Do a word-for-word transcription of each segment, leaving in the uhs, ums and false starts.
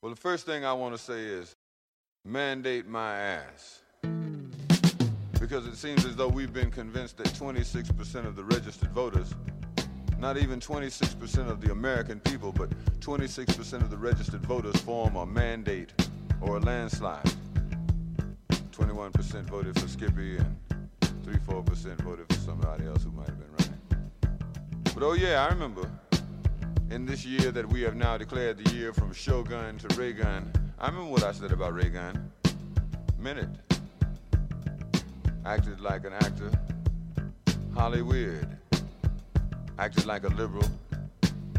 Well, the first thing I want to say is, mandate my ass. Because it seems as though we've been convinced that twenty-six percent of the registered voters, not even twenty-six percent of the American people, but twenty-six percent of the registered voters form a mandate or a landslide. twenty-one percent voted for Skippy and three, four percent voted for somebody else who might have been running. But oh yeah, I remember in this year that we have now declared the year from Shogun to Reagan. I remember what I said about Reagan. Meant it. Acted like an actor. Holly weird. Acted like a liberal.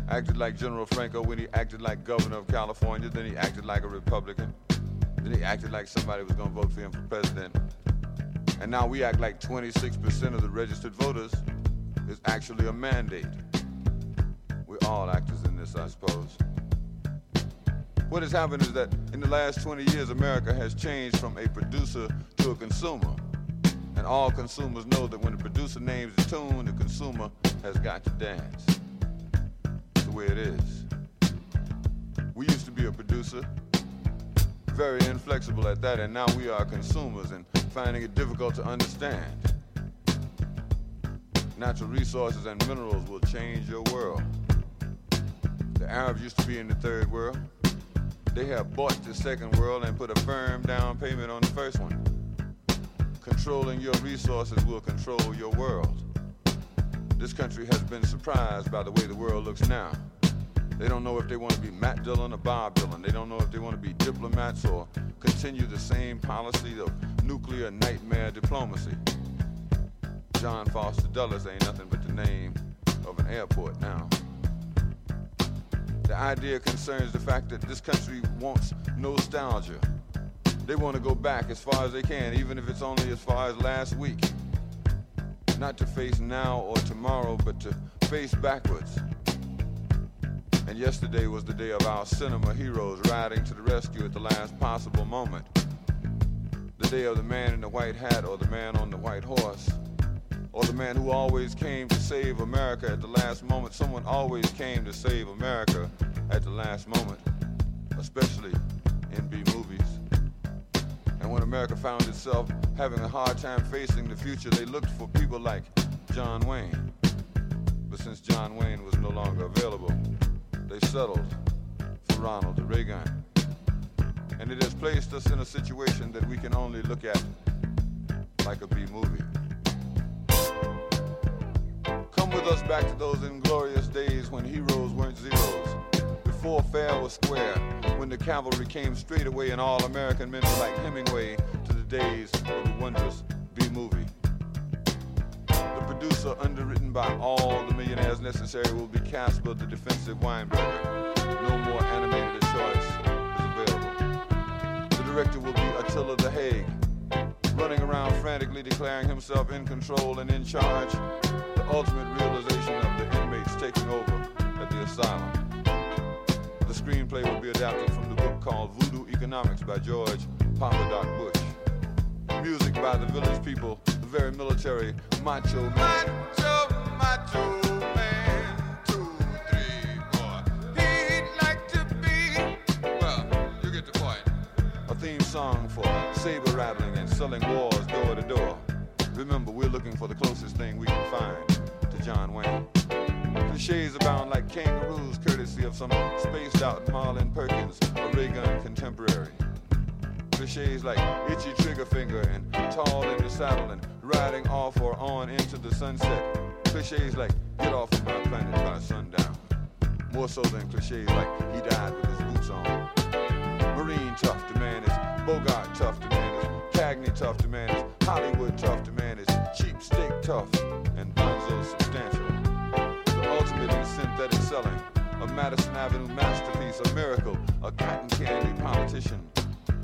Acted like General Franco when he acted like governor of California. Then he acted like a Republican. Then he acted like somebody was going to vote for him for president. And now we act like twenty-six percent of the registered voters is actually a mandate. We're all actors in this, I suppose. What has happened is that in the last twenty years, America has changed from a producer to a consumer. And all consumers know that when the producer names the tune, the consumer has got to dance. That's the way it is. We used to be a producer, very inflexible at that, and now we are consumers and finding it difficult to understand. Natural resources and minerals will change your world. The Arabs used to be in the third world. They have bought the second world and put a firm down payment on the first one. Controlling your resources will control your world. This country has been surprised by the way the world looks now. They don't know if they want to be Matt Dillon or Bob Dylan. They don't know if they want to be diplomats or continue the same policy of nuclear nightmare diplomacy. John Foster Dulles ain't nothing but the name of an airport now. The idea concerns the fact that this country wants nostalgia. They want to go back as far as they can, even if it's only as far as last week. Not to face now or tomorrow, but to face backwards. And yesterday was the day of our cinema heroes riding to the rescue at the last possible moment. The day of the man in the white hat or the man on the white horse. Or the man who always came to save America at the last moment. Someone always came to save America at the last moment, especially in B movies. And when America found itself having a hard time facing the future, they looked for people like John Wayne. But since John Wayne was no longer available, they settled for Ronald Reagan. And it has placed us in a situation that we can only look at like a B movie. Come with us back to those inglorious days when heroes weren't zeros, before fair was square, when the cavalry came straight away and all American men were like Hemingway, to the days of the wondrous B-movie. The producer, underwritten by all the millionaires necessary, will be Casper the Defensive Weinberger. No more animated choice is available. The director will be Attila the Hague, running around frantically declaring himself in control and in charge. Ultimate realization of the inmates taking over at the asylum. The screenplay will be adapted from the book called Voodoo Economics by George Papadoc Bush. Music by the Village People, the very military Macho Man. Macho, macho. Theme song for saber rattling and selling wars door to door. Remember, we're looking for the closest thing we can find to John Wayne. Clichés abound like kangaroos, courtesy of some spaced-out Marlon Perkins, a Reagan contemporary. Clichés like itchy trigger finger and tall in the saddle and riding off or on into the sunset. Clichés like get off of my planet by sundown. More so than clichés like he died with his boots on. Marine tough, the man is Bogart tough, the man is Cagney tough, the man is Hollywood tough, the man is cheap steak tough, and Bonzo substantial. The ultimate in synthetic selling, a Madison Avenue masterpiece, a miracle, a cotton candy politician,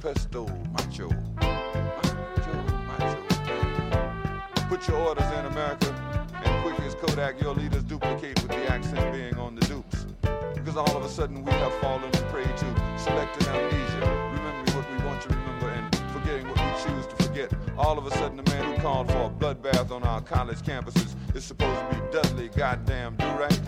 pesto macho, macho, macho. Put your orders in, America, and quick as Kodak, your leaders duplicate with the accent being on the dupes. Because all of a sudden we have fallen prey to selective amnesia, remembering what we want to remember and forgetting what we choose to forget. All of a sudden the man who called for a bloodbath on our college campuses is supposed to be Dudley goddamn Durant.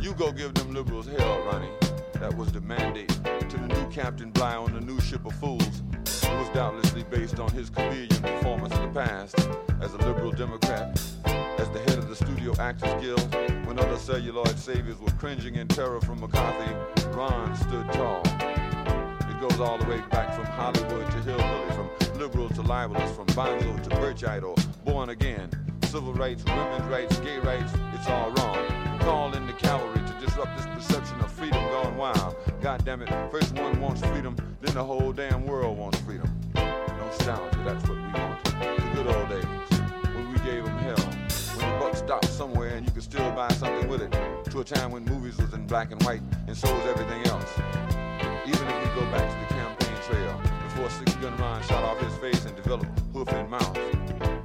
You go give them liberals hell, Ronnie. That that was the mandate to the new Captain Bly on the new ship of fools. It was doubtlessly based on his chameleon performance in the past as a liberal Democrat, as the head of the Studio Actors Guild. When other celluloid saviors were cringing in terror from McCarthy, Ron stood tall. It goes all the way back from Hollywood to hillbilly, from liberal to libelous, from Bonzo to Birch Idol, born again, civil rights, women's rights, gay rights, it's all wrong. Call in the cavalry to disrupt this perception of freedom gone wild. God damn it, first one wants freedom, then the whole damn world wants freedom. No sound, that's what we want. The good old days, when we gave them hell. When the buck stopped somewhere and you could still buy something with it. To a time when movies was in black and white, and so was everything else. Even if we go back to the campaign trail, before six-gun Ron shot off his face and developed hoof and mouth.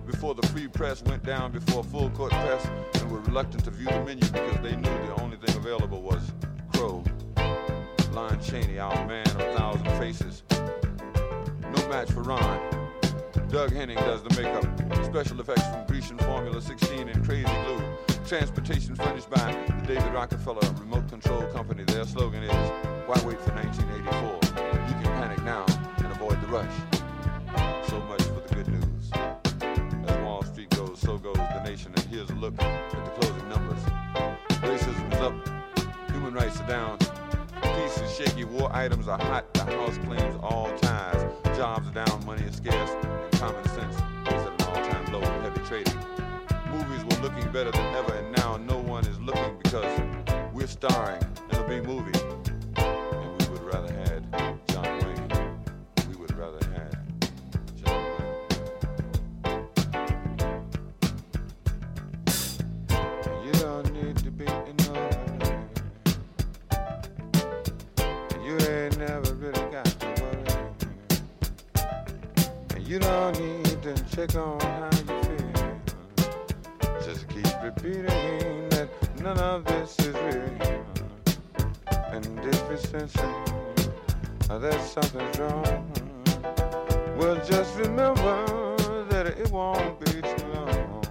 Before the free press went down before full court press and were reluctant to view the menu because they knew the only thing available was crow. Lion Cheney, our man of a thousand faces. No match for Ron. Doug Henning does the makeup, special effects from Grecian Formula sixteen and Crazy Glue. Transportation furnished by the David Rockefeller Remote Control Company. Their slogan is, why wait for nineteen eighty-four? You can panic now and avoid the rush. So much for the good news. As Wall Street goes, so goes the nation. And here's a look at the closing numbers. Racism is up. Human rights are down. Peace is shaky. War items are hot. The house claims all ties. Jobs are down. Money is scarce. Common sense is at an all-time low in heavy trading. Movies were looking better than ever, and now no one is looking because we're starring in a big movie. And we would rather had John Wayne. We would rather had John Wayne. You don't need to be in love. You ain't never really got to worry. You don't need to check on how you feel. Just keep repeating that none of this is real. And if it's sincere, that something's wrong. Well, just remember that it won't be too long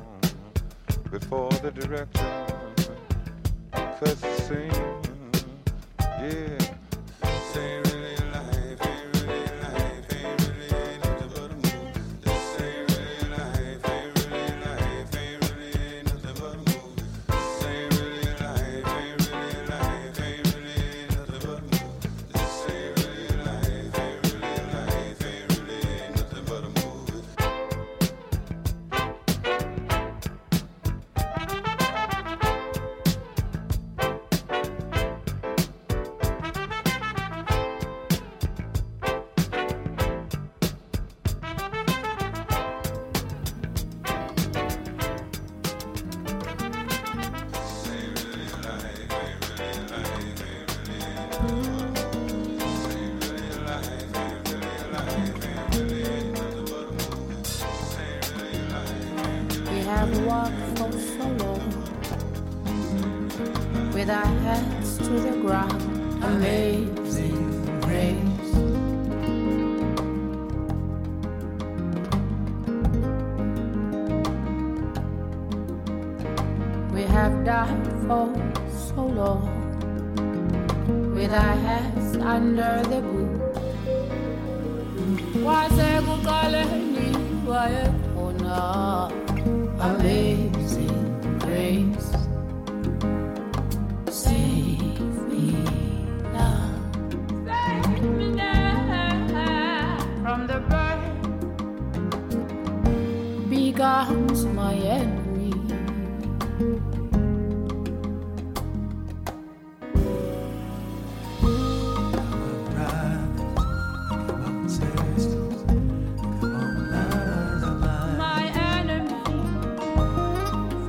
before the director cuts the scene. Yeah, say really life.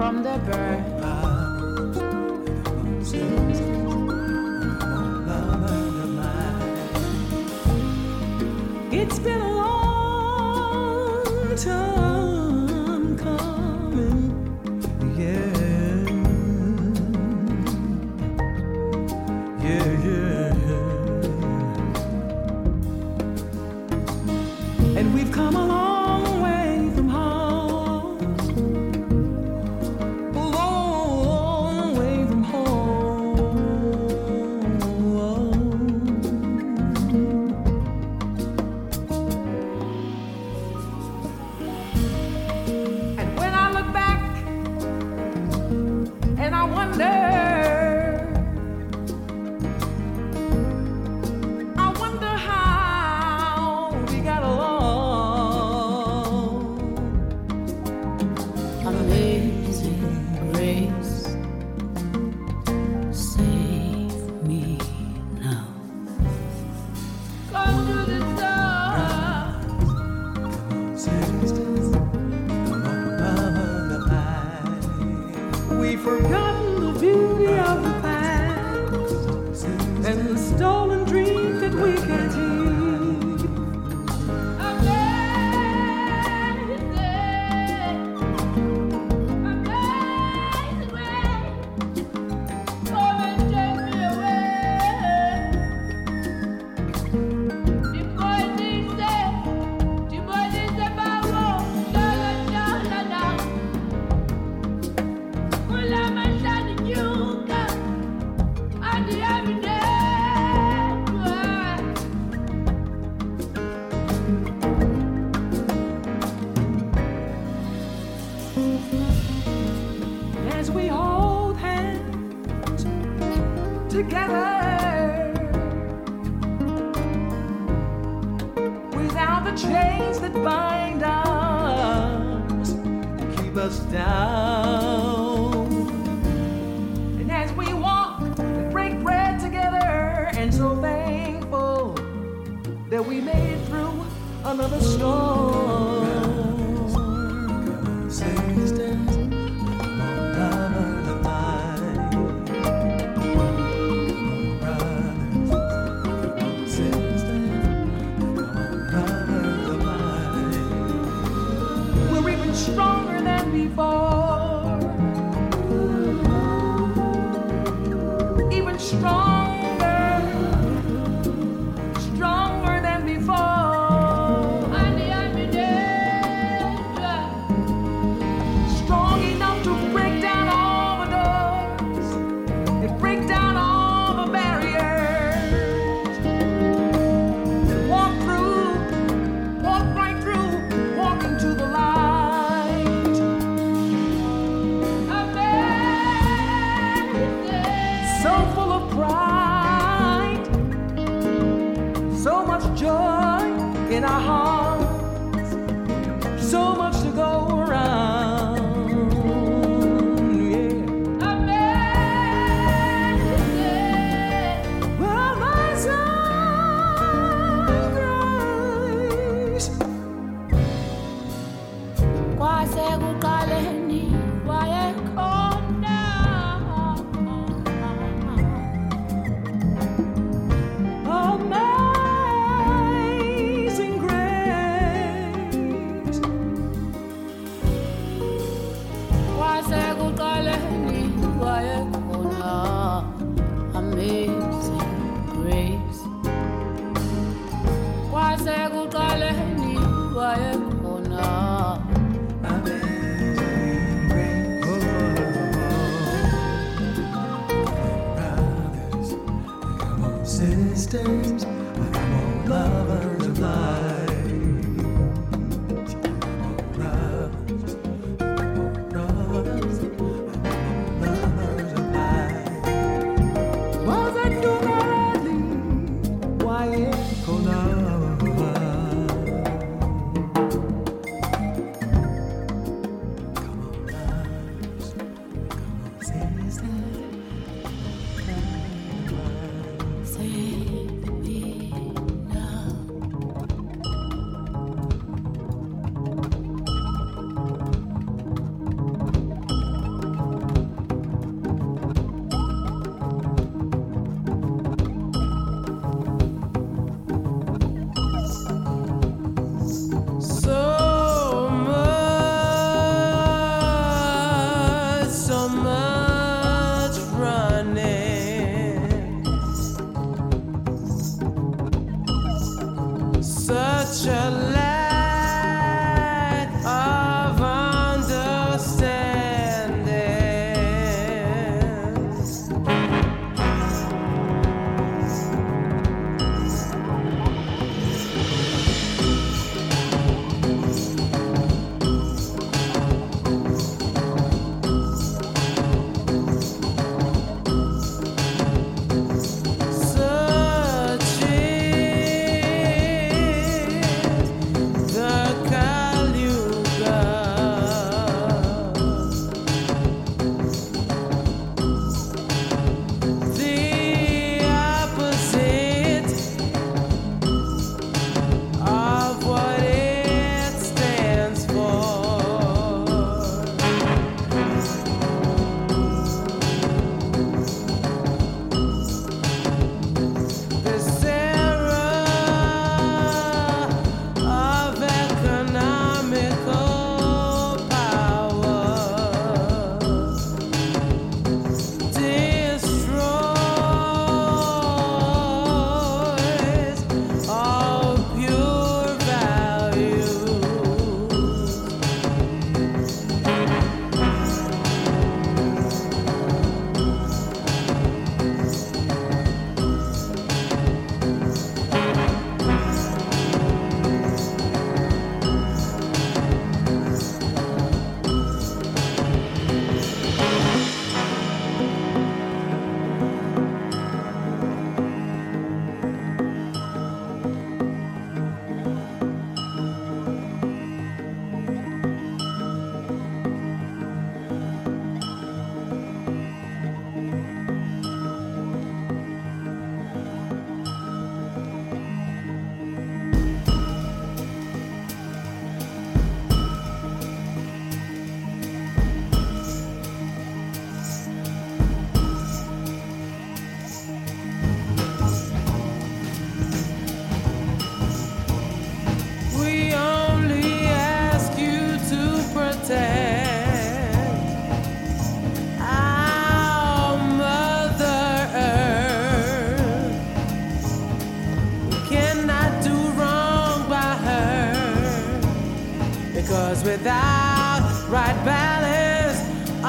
From the bird. to stolen dreams that we can't heed. Amazing, amazing way. Come and take me away. The boy dice, the boy dice about la la la la la. Pull up my shiny new car and the everyday. Together, without the chains that bind us and keep us down. And as we walk, we break bread together, and so thankful that we made it through another storm. Sisters, stronger than before, even stronger, stronger than before. And the every day, strong enough to break down all the doors and break down all the barriers. And walk through, walk right through, walk into the light. In our hearts, so much to go around. Yeah. Amazing. Well, my sunrise. Why say good calling? Why I call now? Oh man. Sisters, I'm all lovers of light. Brothers, brothers, lovers of light. Was I too badly? Why ain't gonna? Come on, lovers, come on, sisters. Save me now. without right balance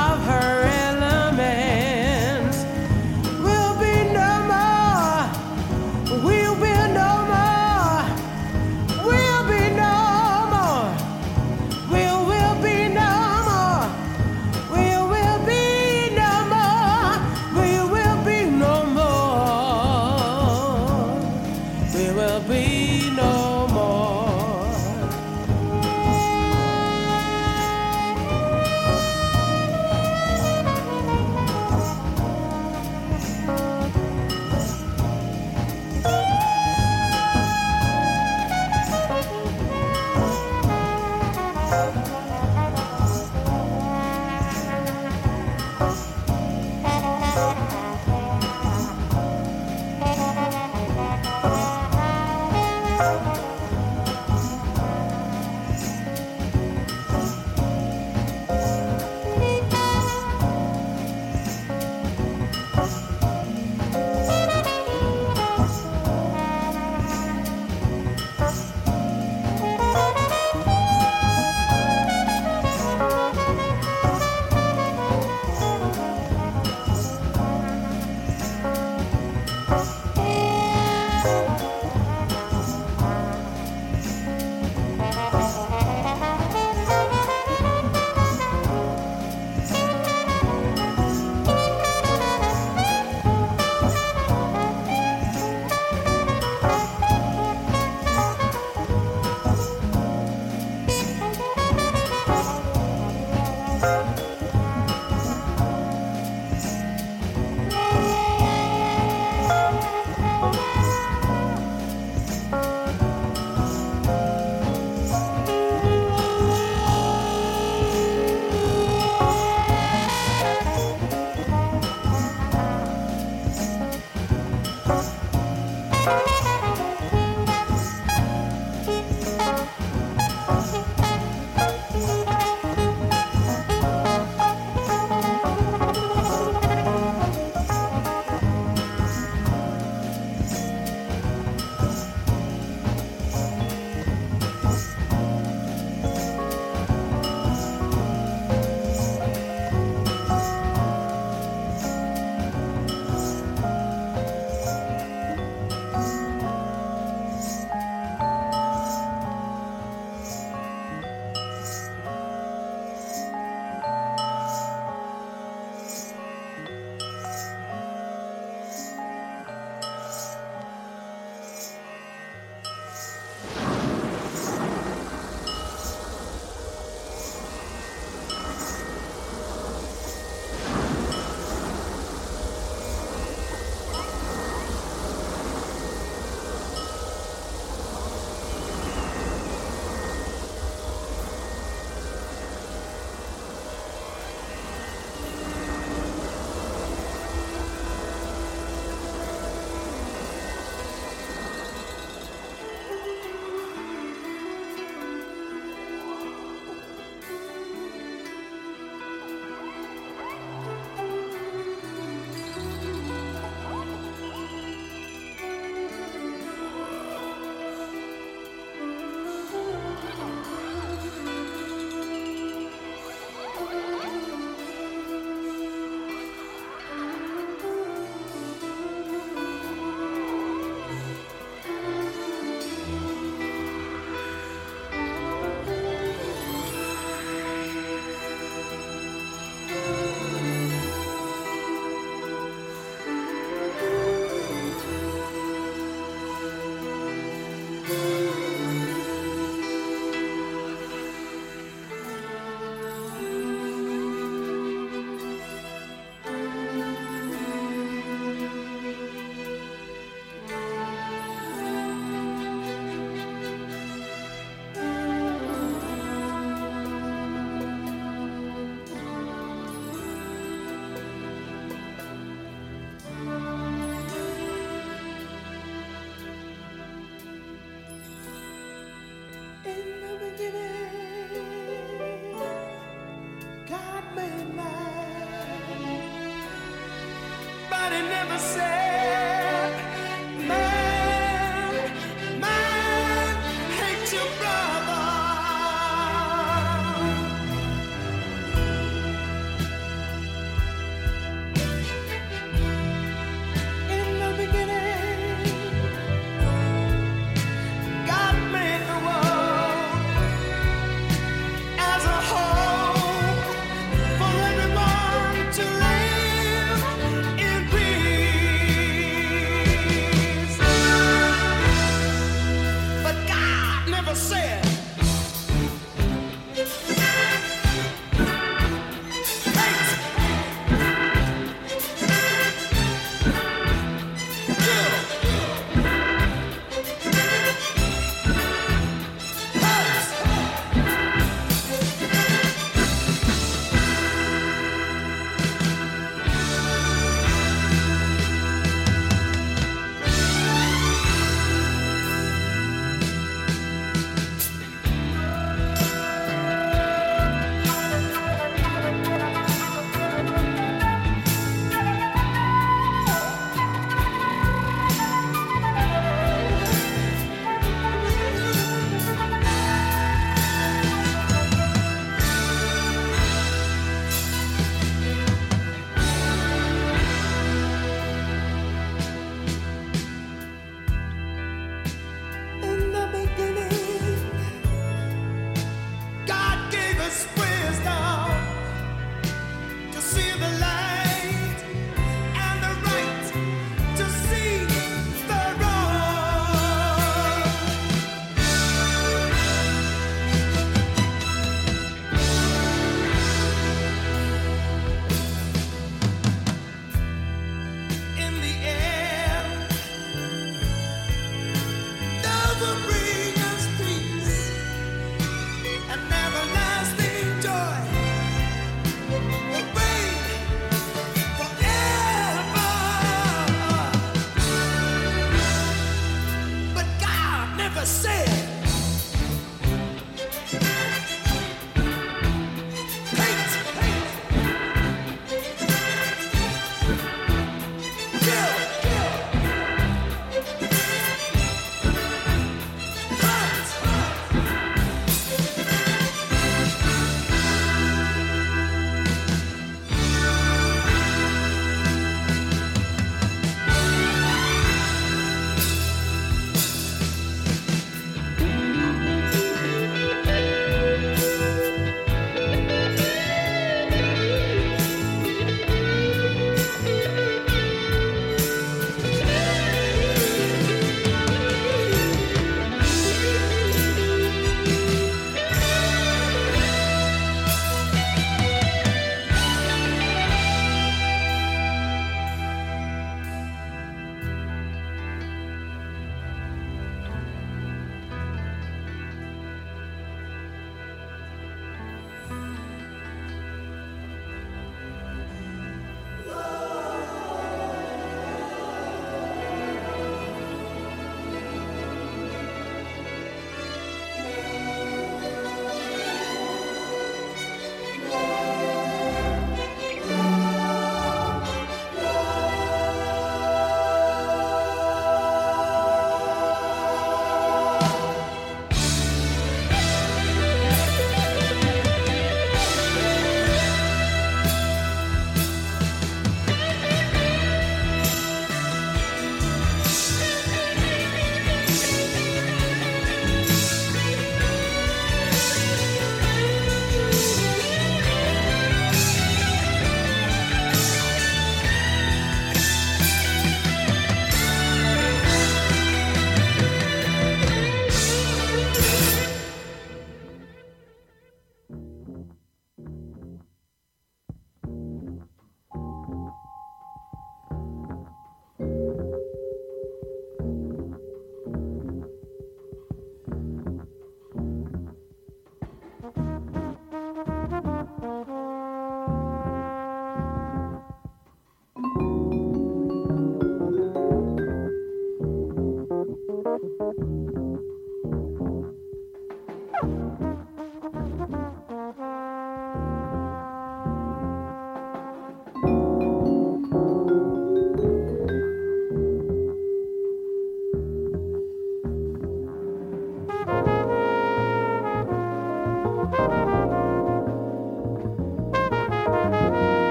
of her elements. We'll be no more, we'll be no more, we'll be no more, we'll, we'll be no more, we'll, we'll be no more, we will be no more, we will be no more.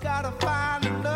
Gotta find love.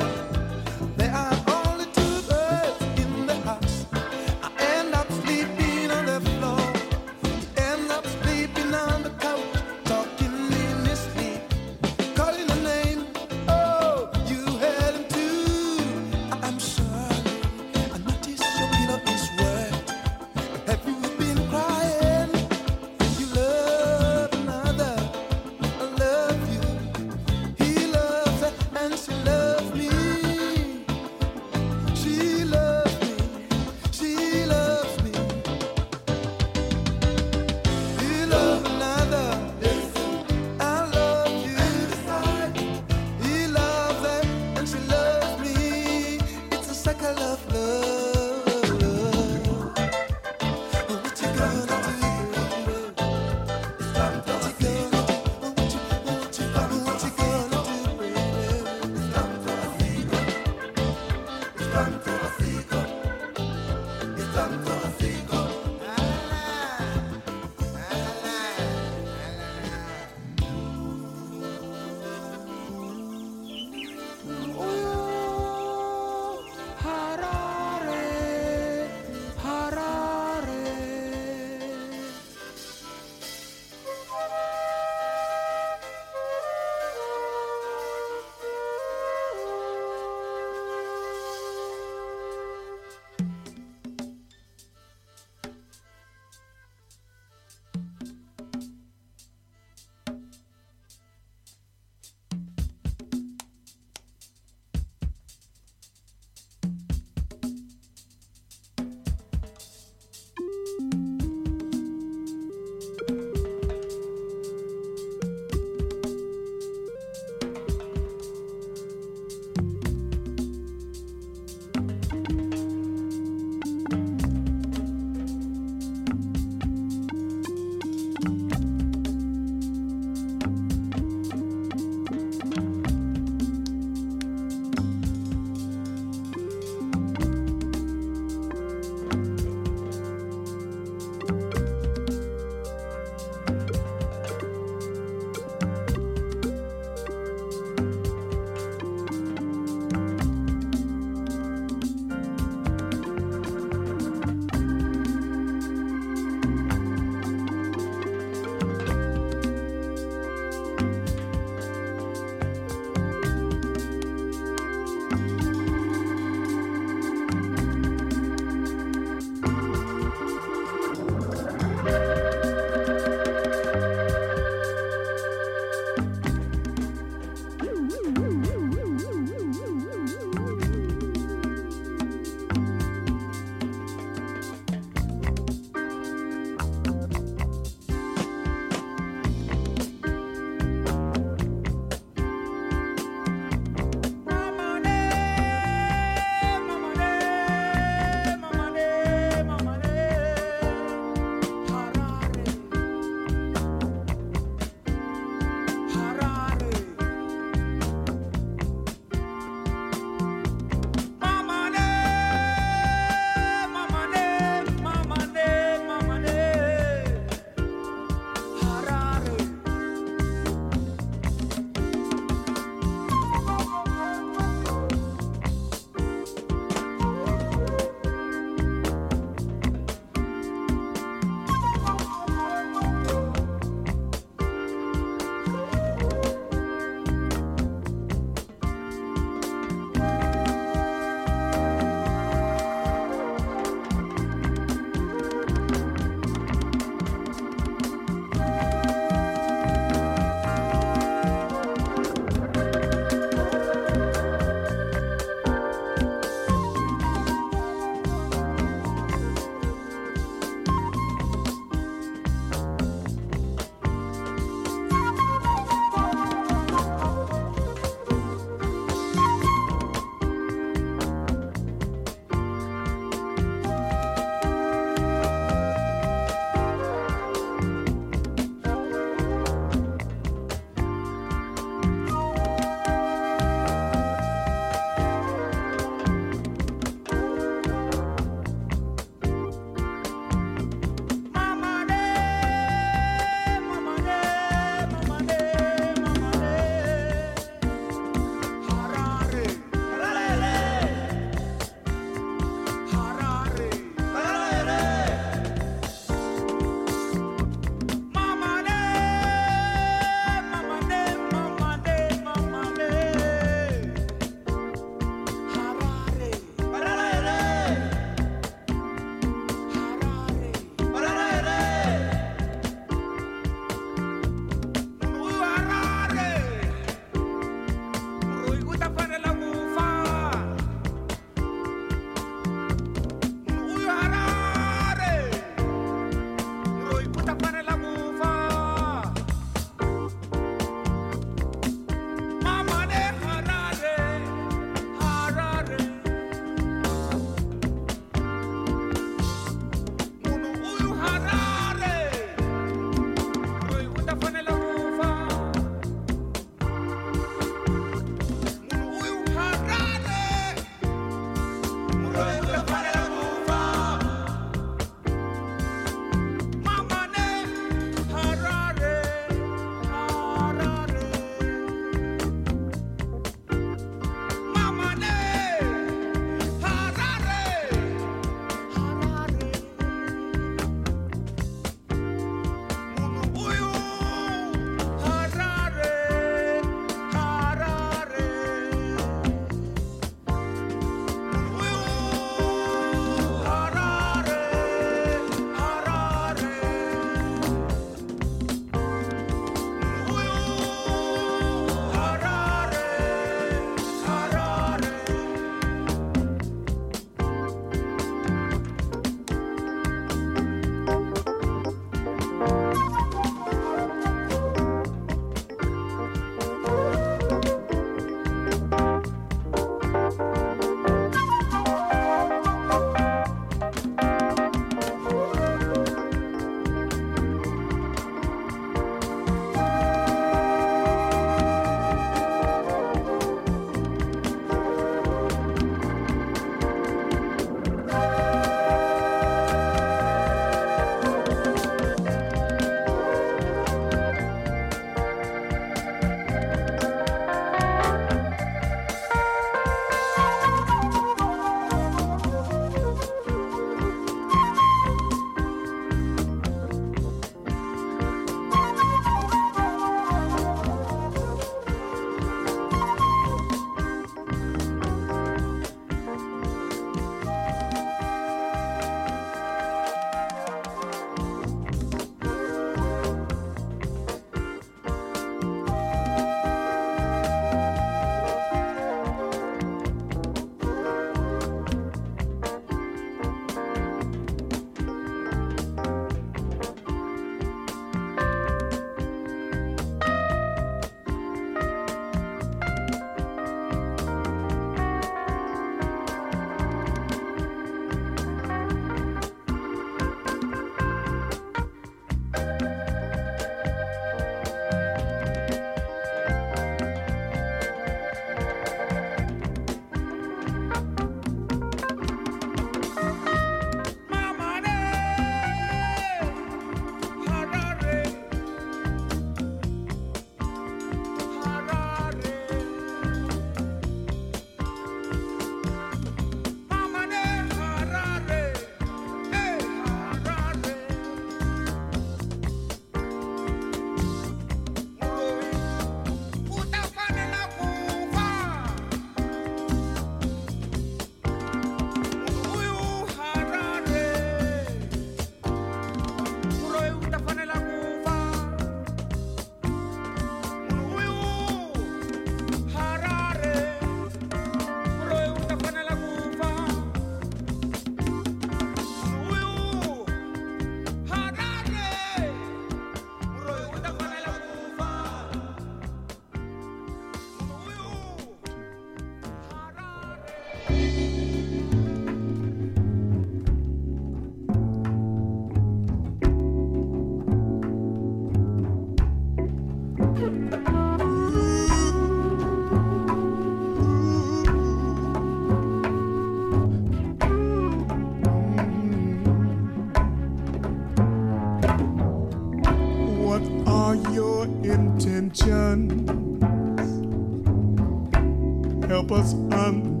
help us understand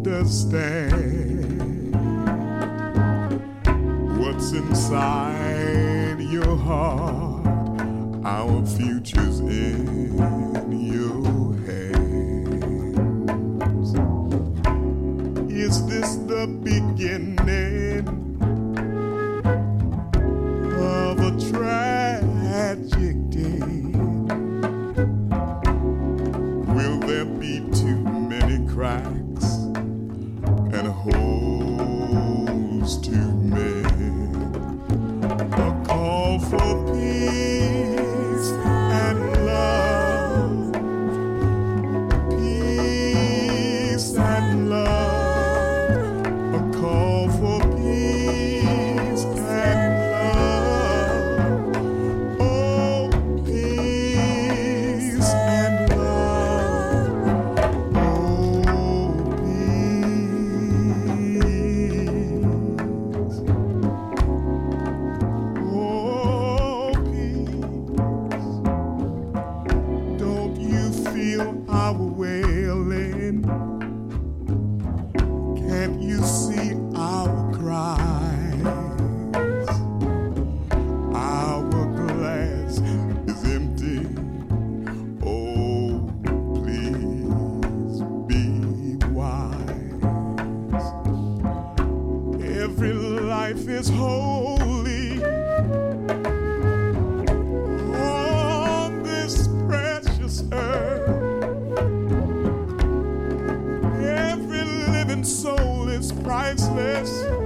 what's inside your heart. Our future's in your hands. Is this the beginning of a tragic day? Will there be too many cracks and holes to mend? A call for peace and love, peace and love. A call for peace and love, oh peace and love, oh peace, oh peace. Don't you feel our wailing? Can't you see our cries? Our glass is empty. Oh, please be wise. Every life is holy on this precious earth. Every living soul is priceless.